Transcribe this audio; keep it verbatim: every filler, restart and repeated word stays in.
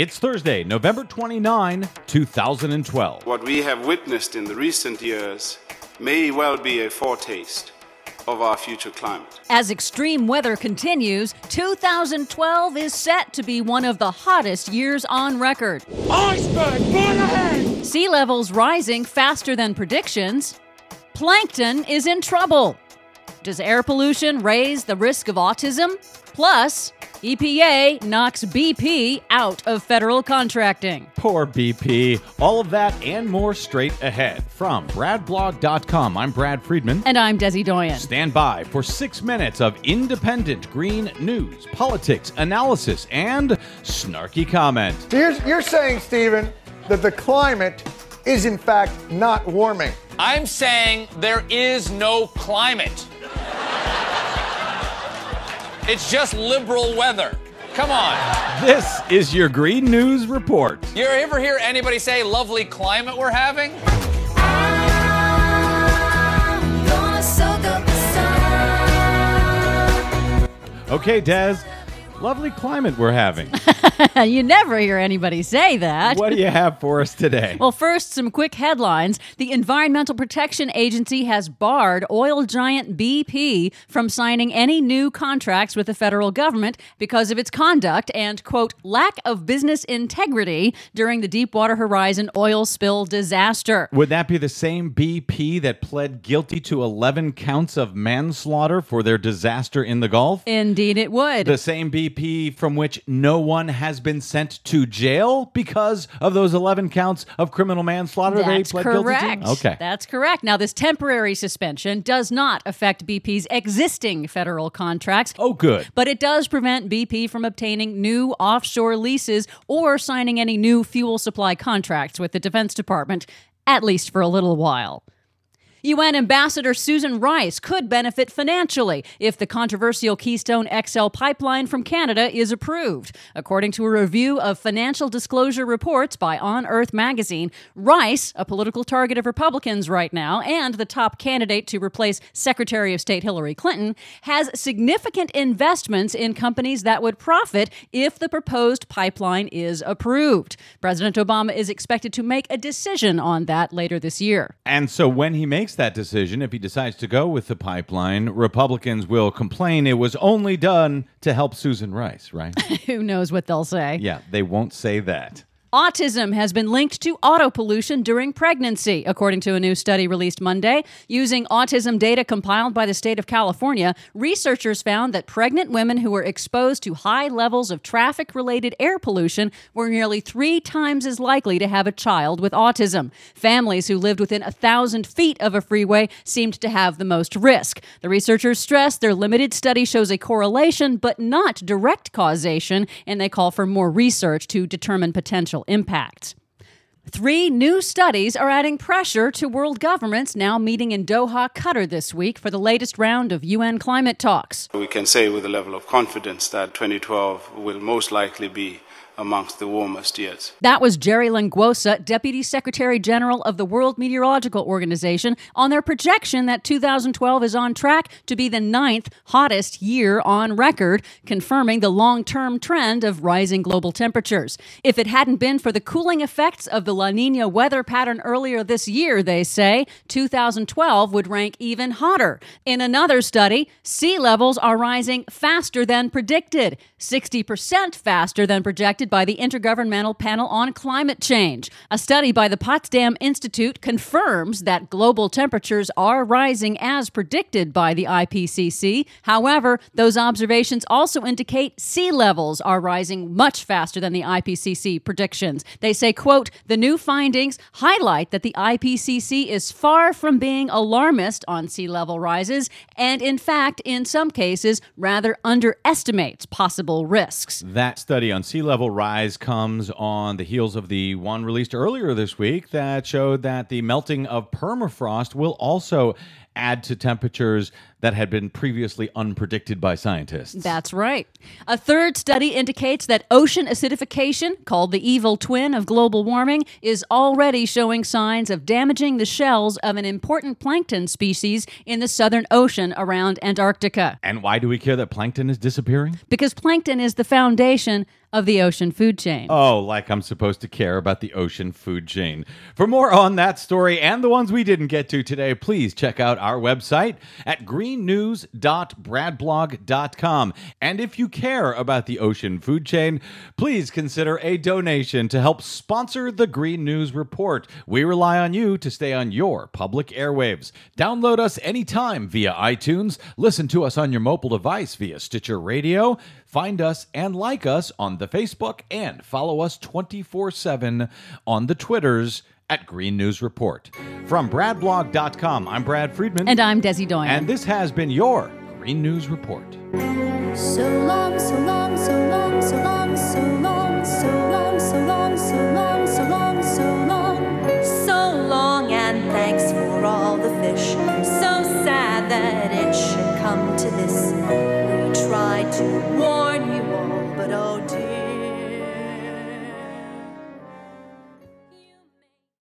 It's Thursday, November twenty-ninth, two thousand twelve. What we have witnessed in the recent years may well be a foretaste of our future climate. As extreme weather continues, two thousand twelve is set to be one of the hottest years on record. Iceberg, burn ahead! Sea levels rising faster than predictions. Plankton is in trouble. Does air pollution raise the risk of autism? Plus, E P A knocks B P out of federal contracting. Poor B P. All of that and more straight ahead. From Brad Blog dot com, I'm Brad Friedman. And I'm Desi Doyen. Stand by for six minutes of independent green news, politics, analysis, and snarky comment. Here's, you're saying, Stephen, that the climate is in fact not warming. I'm saying there is no climate. It's just liberal weather. Come on. This is your Green News Report. You ever hear anybody say, lovely climate we're having? I'm gonna soak up the sun. Okay, Des. Lovely climate we're having. You never hear anybody say that. What do you have for us today? Well, first, some quick headlines. The Environmental Protection Agency has barred oil giant B P from signing any new contracts with the federal government because of its conduct and, quote, lack of business integrity during the Deepwater Horizon oil spill disaster. Would that be the same B P that pled guilty to eleven counts of manslaughter for their disaster in the Gulf? Indeed it would. The same B P from which no one has been sent to jail because of those eleven counts of criminal manslaughter That's they pled correct. guilty to? Okay. That's correct. Now, this temporary suspension does not affect B P's existing federal contracts. Oh, good. But it does prevent B P from obtaining new offshore leases or signing any new fuel supply contracts with the Defense Department, at least for a little while. U N Ambassador Susan Rice could benefit financially if the controversial Keystone X L pipeline from Canada is approved. According to a review of financial disclosure reports by On Earth magazine, Rice, a political target of Republicans right now and the top candidate to replace Secretary of State Hillary Clinton, has significant investments in companies that would profit if the proposed pipeline is approved. President Obama is expected to make a decision on that later this year. And so when he makes that decision, if he decides to go with the pipeline, Republicans will complain it was only done to help Susan Rice, right? Who knows what they'll say? Yeah, they won't say that. Autism has been linked to auto pollution during pregnancy, according to a new study released Monday. Using autism data compiled by the state of California, researchers found that pregnant women who were exposed to high levels of traffic-related air pollution were nearly three times as likely to have a child with autism. Families who lived within a thousand feet of a freeway seemed to have the most risk. The researchers stress their limited study shows a correlation but not direct causation, and they call for more research to determine potential impact. Three new studies are adding pressure to world governments now meeting in Doha, Qatar this week for the latest round of U N climate talks. We can say with a level of confidence that twenty twelve will most likely be amongst the warmest years. That was Jerry Linguosa, Deputy Secretary General of the World Meteorological Organization, on their projection that two thousand twelve is on track to be the ninth hottest year on record, confirming the long-term trend of rising global temperatures. If it hadn't been for the cooling effects of the La Nina weather pattern earlier this year, they say, two thousand twelve would rank even hotter. In another study, sea levels are rising faster than predicted, sixty percent faster than projected by the Intergovernmental Panel on Climate Change. A study by the Potsdam Institute confirms that global temperatures are rising as predicted by the I P C C. However, those observations also indicate sea levels are rising much faster than the I P C C predictions. They say, quote, the new findings highlight that the I P C C is far from being alarmist on sea level rises and, in fact, in some cases, rather underestimates possible risks. That study on sea level rise comes on the heels of the one released earlier this week that showed that the melting of permafrost will also add to temperatures that had been previously unpredicted by scientists. That's right. A third study indicates that ocean acidification, called the evil twin of global warming, is already showing signs of damaging the shells of an important plankton species in the Southern Ocean around Antarctica. And why do we care that plankton is disappearing? Because plankton is the foundation of the ocean food chain. Oh, like I'm supposed to care about the ocean food chain. For more on that story and the ones we didn't get to today, please check out our website at green news dot brad blog dot com. And if you care about the ocean food chain, please consider a donation to help sponsor the Green News Report. We rely on you to stay on your public airwaves. Download us anytime via iTunes. Listen to us on your mobile device via Stitcher Radio. Find us and like us on the Facebook and follow us twenty-four seven on the Twitters at Green News Report. From brad blog dot com, I'm Brad Friedman. And I'm Desi Doyen. And this has been your Green News Report. So long, so long, so long, so long, so long.